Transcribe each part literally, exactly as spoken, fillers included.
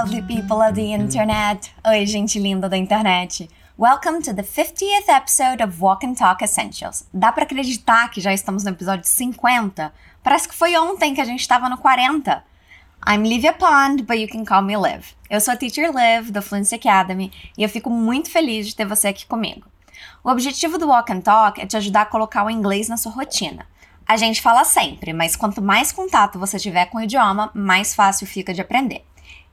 lovely people of the internet. Oi, gente linda da internet. Welcome to the fiftieth episode of Walk and Talk Essentials. Dá pra acreditar que já estamos no episódio cinquenta? Parece que foi ontem que a gente estava no quarenta. I'm Livia Pond, but you can call me Liv. Eu sou a Teacher Liv, da Fluency Academy, e eu fico muito feliz de ter você aqui comigo. O objetivo do Walk and Talk é te ajudar a colocar o inglês na sua rotina. A gente fala sempre, mas quanto mais contato você tiver com o idioma, mais fácil fica de aprender.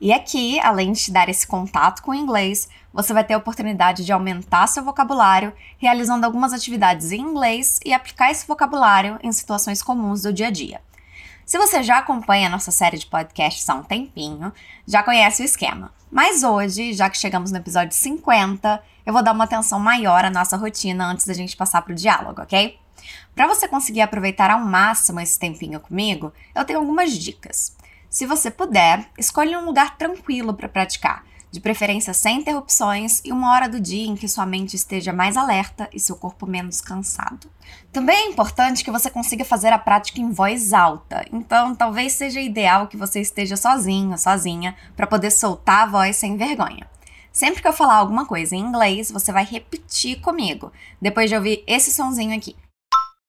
E aqui, além de te dar esse contato com o inglês, você vai ter a oportunidade de aumentar seu vocabulário, realizando algumas atividades em inglês e aplicar esse vocabulário em situações comuns do dia a dia. Se você já acompanha a nossa série de podcasts há um tempinho, já conhece o esquema. Mas hoje, já que chegamos no episódio cinquenta, eu vou dar uma atenção maior à nossa rotina antes da gente passar para o diálogo, ok? Para você conseguir aproveitar ao máximo esse tempinho comigo, eu tenho algumas dicas. Se você puder, escolha um lugar tranquilo para praticar, de preferência sem interrupções e uma hora do dia em que sua mente esteja mais alerta e seu corpo menos cansado. Também é importante que você consiga fazer a prática em voz alta, então talvez seja ideal que você esteja sozinho, sozinha, para poder soltar a voz sem vergonha. Sempre que eu falar alguma coisa em inglês, você vai repetir comigo, depois de ouvir esse sonzinho aqui.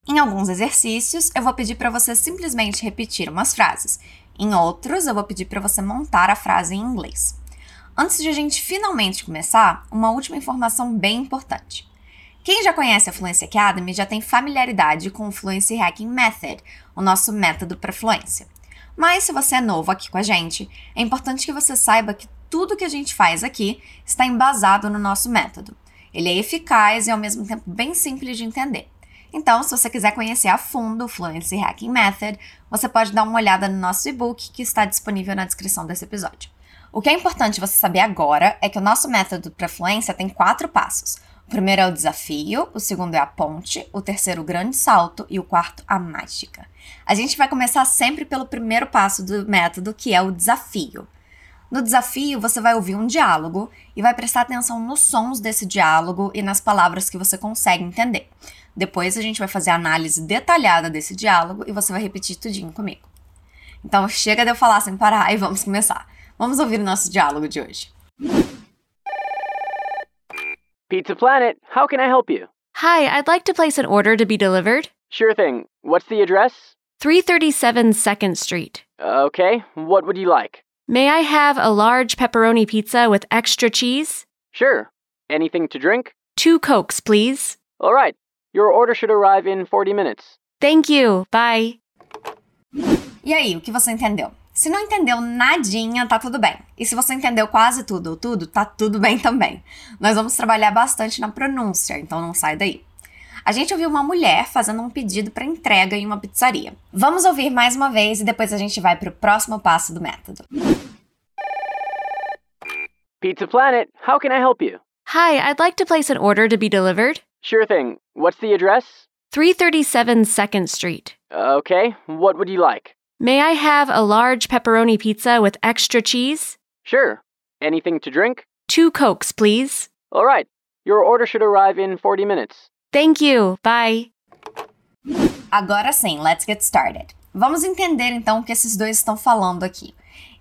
Em alguns exercícios, eu vou pedir para você simplesmente repetir umas frases. Em outros, eu vou pedir para você montar a frase em inglês. Antes de a gente finalmente começar, uma última informação bem importante. Quem já conhece a Fluency Academy já tem familiaridade com o Fluency Hacking Method, o nosso método para fluência. Mas se você é novo aqui com a gente, é importante que você saiba que tudo que a gente faz aqui está embasado no nosso método. Ele é eficaz e ao mesmo tempo bem simples de entender. Então, se você quiser conhecer a fundo o Fluency Hacking Method, você pode dar uma olhada no nosso e-book que está disponível na descrição desse episódio. O que é importante você saber agora é que o nosso método para fluência tem quatro passos. O primeiro é o desafio, o segundo é a ponte, o terceiro o grande salto e o quarto a mágica. A gente vai começar sempre pelo primeiro passo do método, que é o desafio. No desafio, você vai ouvir um diálogo e vai prestar atenção nos sons desse diálogo e nas palavras que você consegue entender. Depois a gente vai fazer a análise detalhada desse diálogo e você vai repetir tudinho comigo. Então chega de eu falar sem parar e vamos começar. Vamos ouvir o nosso diálogo de hoje. Pizza Planet, how can I help you? Hi, I'd like to place an order to be delivered. Sure thing. What's the address? three thirty-seven second Street. Okay, what would you like? May I have a large pepperoni pizza with extra cheese? Sure. Anything to drink? Two Cokes, please. All right. Your order should arrive in forty minutes. Thank you. Bye. E aí, o que você entendeu? Se não entendeu nadinha, tá tudo bem. E se você entendeu quase tudo ou tudo, tá tudo bem também. Nós vamos trabalhar bastante na pronúncia, então não sai daí. A gente ouviu uma mulher fazendo um pedido para entrega em uma pizzaria. Vamos ouvir mais uma vez e depois a gente vai para o próximo passo do método. Pizza Planet, how can I help you? Hi, I'd like to place an order to be delivered. Sure thing. What's the address? three thirty-seven second Street. Okay, what would you like? May I have a large pepperoni pizza with extra cheese? Sure. Anything to drink? Two Cokes, please. All right. Your order should arrive in forty minutes. Thank you. Bye. Agora sim, let's get started. Vamos entender então o que esses dois estão falando aqui.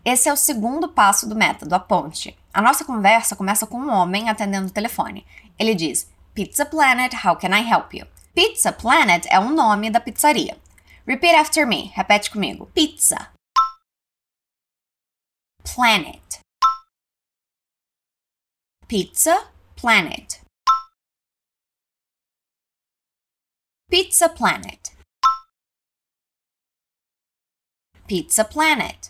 Esse é o segundo passo do método, a ponte. A nossa conversa começa com um homem atendendo o telefone. Ele diz: Pizza Planet, how can I help you? Pizza Planet é o nome da pizzaria. Repeat after me. Repete comigo. Pizza. Planet. Pizza Planet. Pizza Planet. Pizza Planet.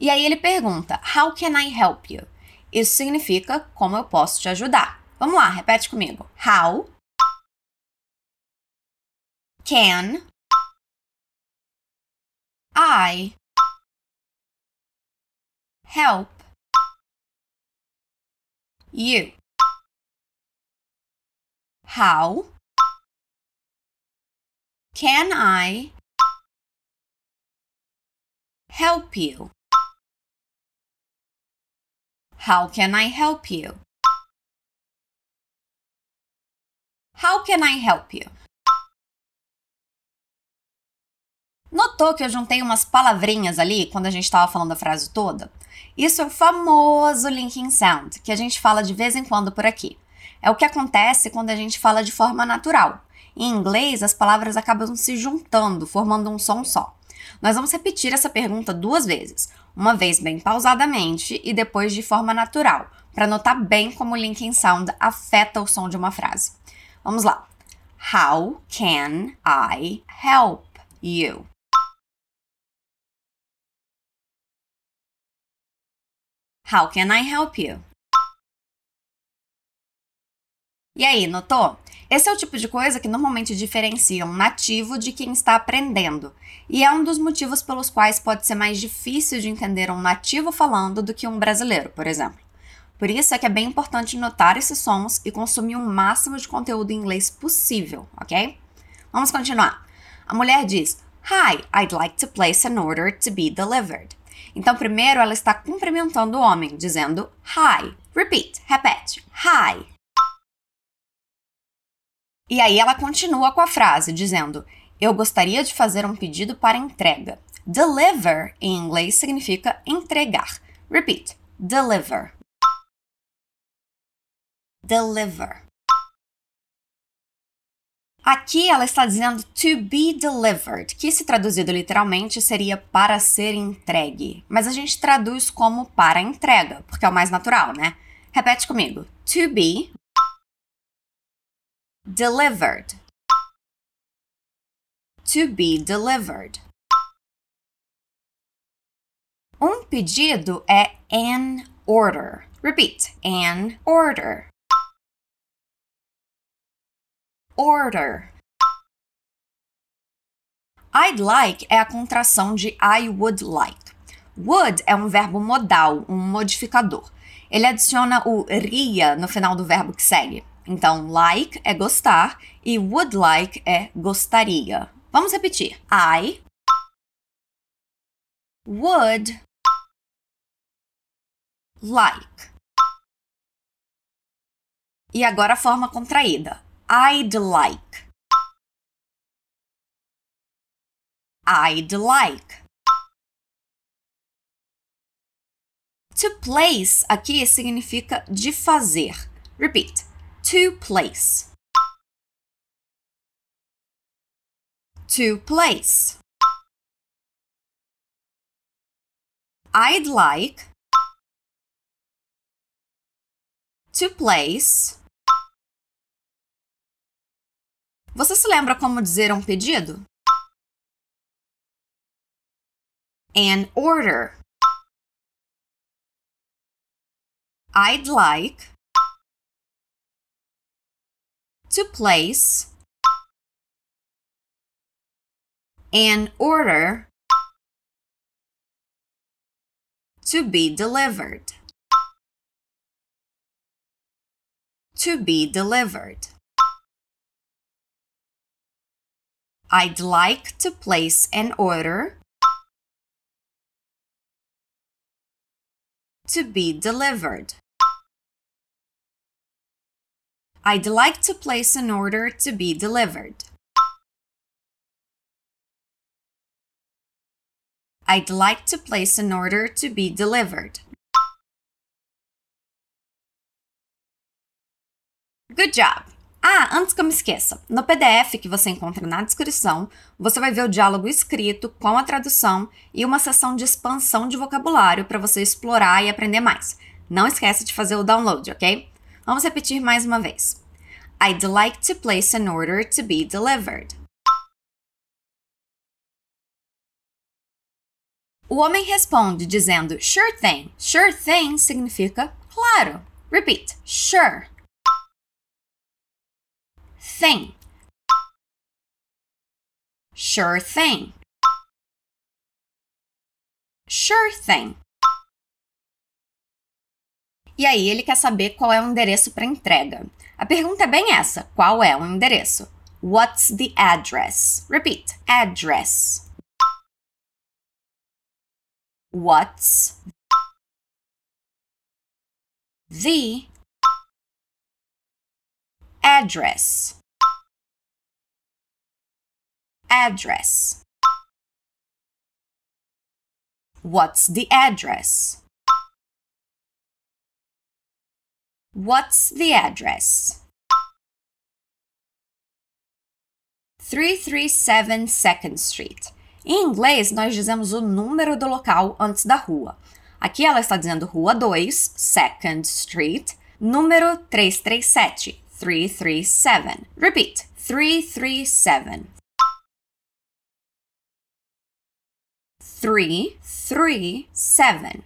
E aí ele pergunta: How can I help you? Isso significa como eu posso te ajudar. Vamos lá, repete comigo. How can I help you? How can I help you? How can I help you? How can I help you? Notou que eu juntei umas palavrinhas ali quando a gente estava falando a frase toda? Isso é o famoso linking sound, que a gente fala de vez em quando por aqui. É o que acontece quando a gente fala de forma natural. Em inglês, as palavras acabam se juntando, formando um som só. Nós vamos repetir essa pergunta duas vezes, uma vez bem pausadamente e depois de forma natural, para notar bem como o linking sound afeta o som de uma frase. Vamos lá. How can I help you? How can I help you? E aí, notou? Esse é o tipo de coisa que normalmente diferencia um nativo de quem está aprendendo. E é um dos motivos pelos quais pode ser mais difícil de entender um nativo falando do que um brasileiro, por exemplo. Por isso é que é bem importante notar esses sons e consumir o máximo de conteúdo em inglês possível, ok? Vamos continuar. A mulher diz, Hi, I'd like to place an order to be delivered. Então, primeiro, ela está cumprimentando o homem, dizendo Hi. Repeat, repete. Hi. E aí ela continua com a frase, dizendo Eu gostaria de fazer um pedido para entrega. Deliver, em inglês, significa entregar. Repeat. Deliver. Deliver. Aqui ela está dizendo to be delivered, que se traduzido literalmente seria para ser entregue. Mas a gente traduz como para entrega, porque é o mais natural, né? Repete comigo. To be delivered. To be delivered. Um pedido é an order. Repeat. An order. Order. I'd like é a contração de I would like. Would é um verbo modal, um modificador. Ele adiciona o iria no final do verbo que segue. Então, like é gostar e would like é gostaria. Vamos repetir. I would like. E agora a forma contraída. I'd like. I'd like. To place aqui significa de fazer. Repeat. To place. To place. I'd like to place. Você se lembra como dizer um pedido? An order. I'd like to place an order to be delivered. To be delivered. I'd like to place an order to be delivered. I'd like to place an order to be delivered. I'd like to place an order to be delivered. Good job! Ah, antes que eu me esqueça, no P D F que você encontra na descrição, você vai ver o diálogo escrito com a tradução e uma seção de expansão de vocabulário para você explorar e aprender mais. Não esquece de fazer o download, ok? Vamos repetir mais uma vez. I'd like to place an order to be delivered. O homem responde dizendo sure thing. Sure thing significa claro. Repeat. Sure. Thing. Sure thing. Sure thing. E aí ele quer saber qual é o endereço para entrega. A pergunta é bem essa. Qual é o endereço? What's the address? Repeat. Address. What's the address? Address. What's the address? What's the address? trezentos e trinta e sete Second Street. Em inglês, nós dizemos o número do local antes da rua. Aqui ela está dizendo Rua dois, Second Street, número trezentos e trinta e sete, trezentos e trinta e sete. Repeat, trezentos e trinta e sete. trezentos e trinta e sete.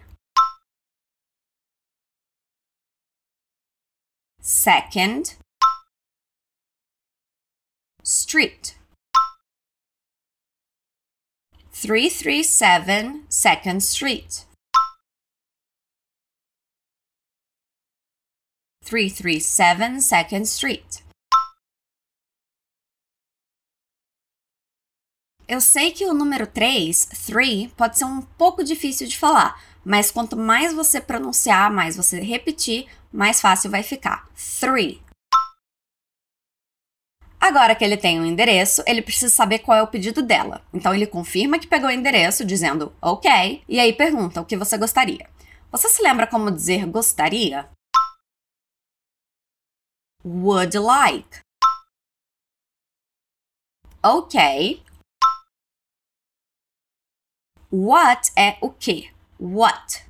Second Street. trezentos e trinta e sete Second Street. trezentos e trinta e sete Second Street. Eu sei que o número três, three, pode ser um pouco difícil de falar, mas quanto mais você pronunciar, mais você repetir, mais fácil vai ficar. three. Agora que ele tem um endereço, ele precisa saber qual é o pedido dela. Então, ele confirma que pegou o endereço, dizendo ok, e aí pergunta o que você gostaria. Você se lembra como dizer gostaria? Would like. Ok. What é o quê? What.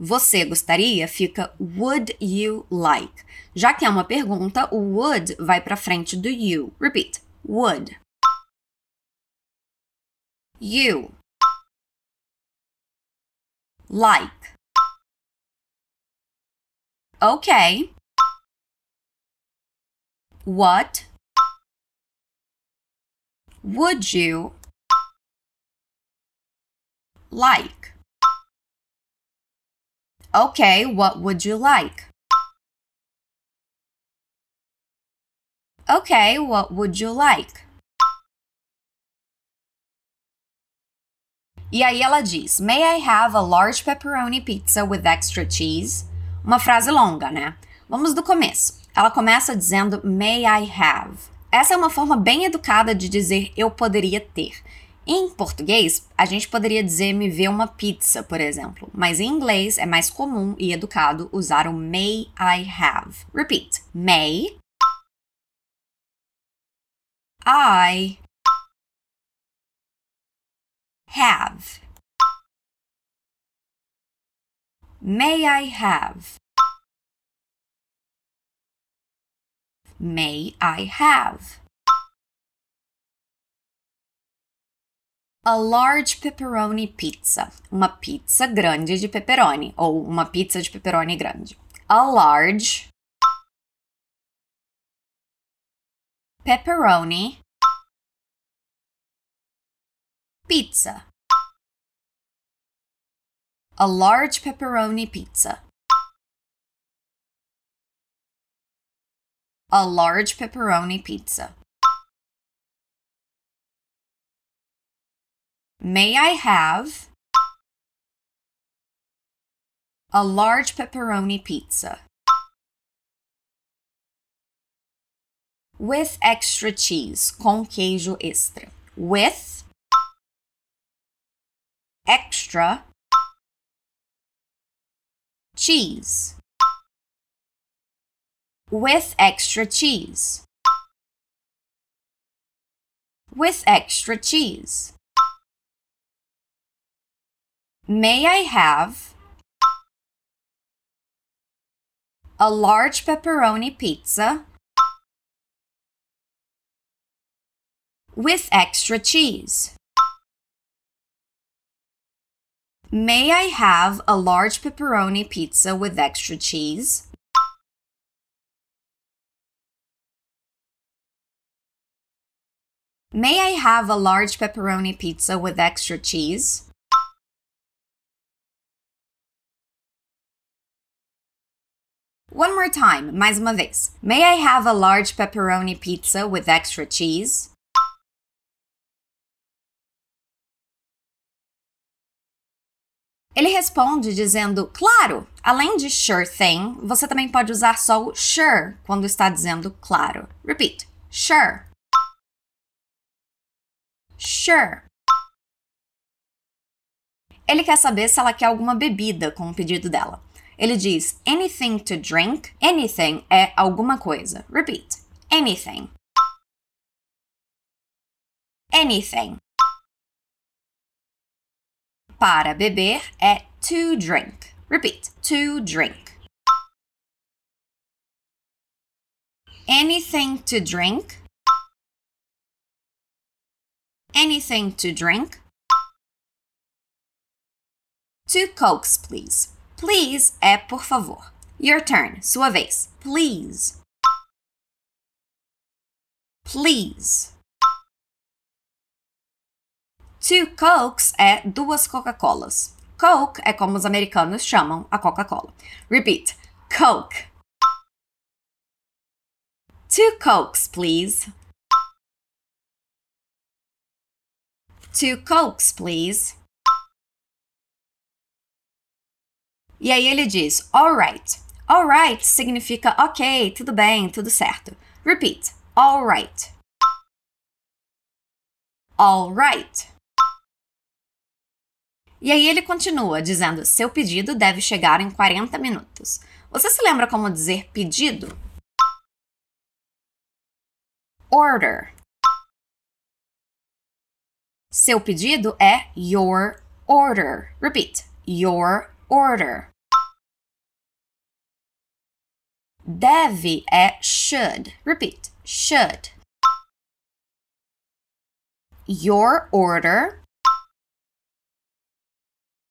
Você gostaria fica would you like. Já que é uma pergunta, o would vai para frente do you. Repeat. Would. You. Like. Ok. What would you like? Ok, what would you like? Ok, what would you like? E aí ela diz, may I have a large pepperoni pizza with extra cheese? Uma frase longa, né? Vamos do começo. Ela começa dizendo, may I have. Essa é uma forma bem educada de dizer eu poderia ter. Em português, a gente poderia dizer me vê uma pizza, por exemplo. Mas em inglês é mais comum e educado usar o may I have. Repeat. May I have. May I have. May I have. A large pepperoni pizza. Uma pizza grande de pepperoni. Ou uma pizza de pepperoni grande. A large pepperoni pizza. A large pepperoni pizza. A large pepperoni pizza. May I have a large pepperoni pizza with extra cheese, com queijo extra. With extra cheese. With extra cheese. With extra cheese. May I have a large pepperoni pizza with extra cheese? May I have a large pepperoni pizza with extra cheese? May I have a large pepperoni pizza with extra cheese? One more time, mais uma vez. May I have a large pepperoni pizza with extra cheese? Ele responde dizendo, claro! Além de sure thing, você também pode usar só o sure quando está dizendo claro. Repeat. Sure. Sure. Ele quer saber se ela quer alguma bebida com o pedido dela. Ele diz anything to drink. Anything é alguma coisa. Repeat. Anything. Anything. Para beber é to drink. Repeat. To drink. Anything to drink. Anything to drink. Two Cokes, please. Please é por favor. Your turn. Sua vez. Please. Please. Two Cokes é duas Coca-Colas. Coke é como os americanos chamam a Coca-Cola. Repeat. Coke. Two Cokes, please. Two Cokes, please. E aí ele diz, alright. Alright significa ok, tudo bem, tudo certo. Repeat. Alright. Alright. E aí ele continua dizendo, seu pedido deve chegar em quarenta minutos. Você se lembra como dizer pedido? Order. Seu pedido é your order. Repeat. Your order. Deve é should. Repeat. Should. Your order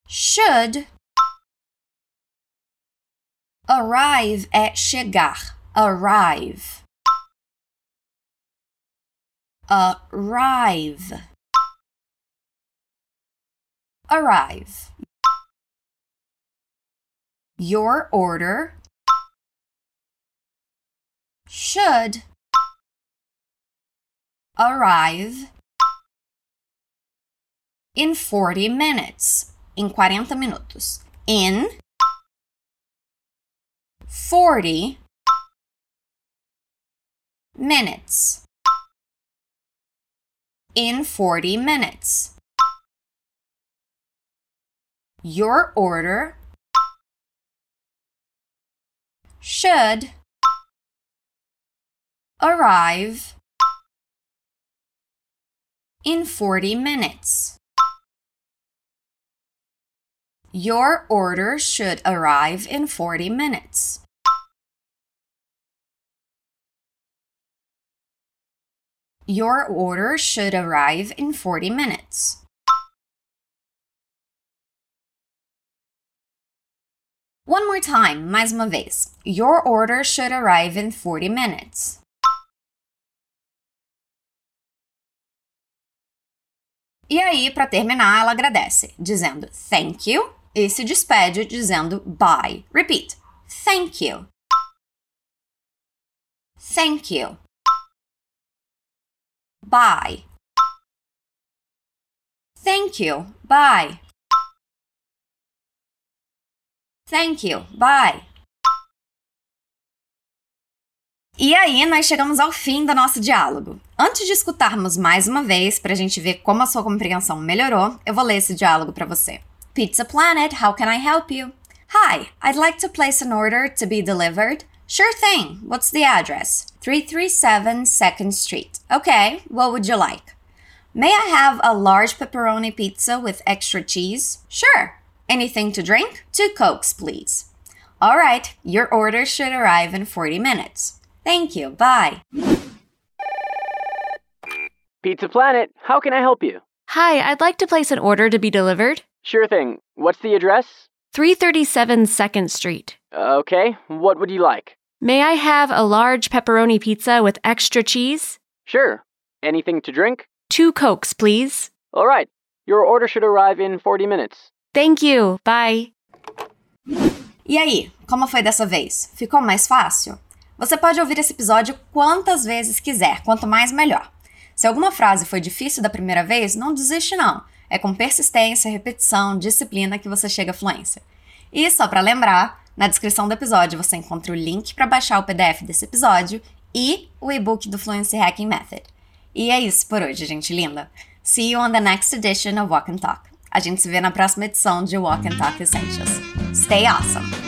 should arrive é chegar. Arrive. Arrive. Arrive. Your order should arrive in forty minutes. Em quarenta minutos. In forty minutes. In forty minutes. Your order should arrive in forty minutes. Your order should arrive in forty minutes. Your order should arrive in forty minutes. One more time, mais uma vez. Your order should arrive in forty minutes. E aí, para terminar, ela agradece, dizendo thank you, e se despede dizendo bye. Repeat. Thank you. Thank you. Bye. Thank you. Bye. Thank you. Bye. E aí, nós chegamos ao fim do nosso diálogo. Antes de escutarmos mais uma vez, para a gente ver como a sua compreensão melhorou, eu vou ler esse diálogo para você. Pizza Planet, how can I help you? Hi, I'd like to place an order to be delivered. Sure thing. What's the address? three thirty-seven Second Street. Okay, what would you like? May I have a large pepperoni pizza with extra cheese? Sure. Anything to drink? Two Cokes, please. All right, your order should arrive in forty minutes. Thank you, bye. Pizza Planet, how can I help you? Hi, I'd like to place an order to be delivered. Sure thing. What's the address? three thirty-seven Second Street. Okay, what would you like? May I have a large pepperoni pizza with extra cheese? Sure. Anything to drink? Two Cokes, please. All right, your order should arrive in forty minutes. Thank you. Bye. E aí, como foi dessa vez? Ficou mais fácil? Você pode ouvir esse episódio quantas vezes quiser, quanto mais melhor. Se alguma frase foi difícil da primeira vez, não desiste não. É com persistência, repetição, disciplina que você chega à fluência. E só para lembrar, na descrição do episódio você encontra o link para baixar o P D F desse episódio e o e-book do Fluency Hacking Method. E é isso por hoje, gente linda. See you on the next edition of Walk and Talk. A gente se vê na próxima edição de Walk and Talk Essentials. Stay awesome!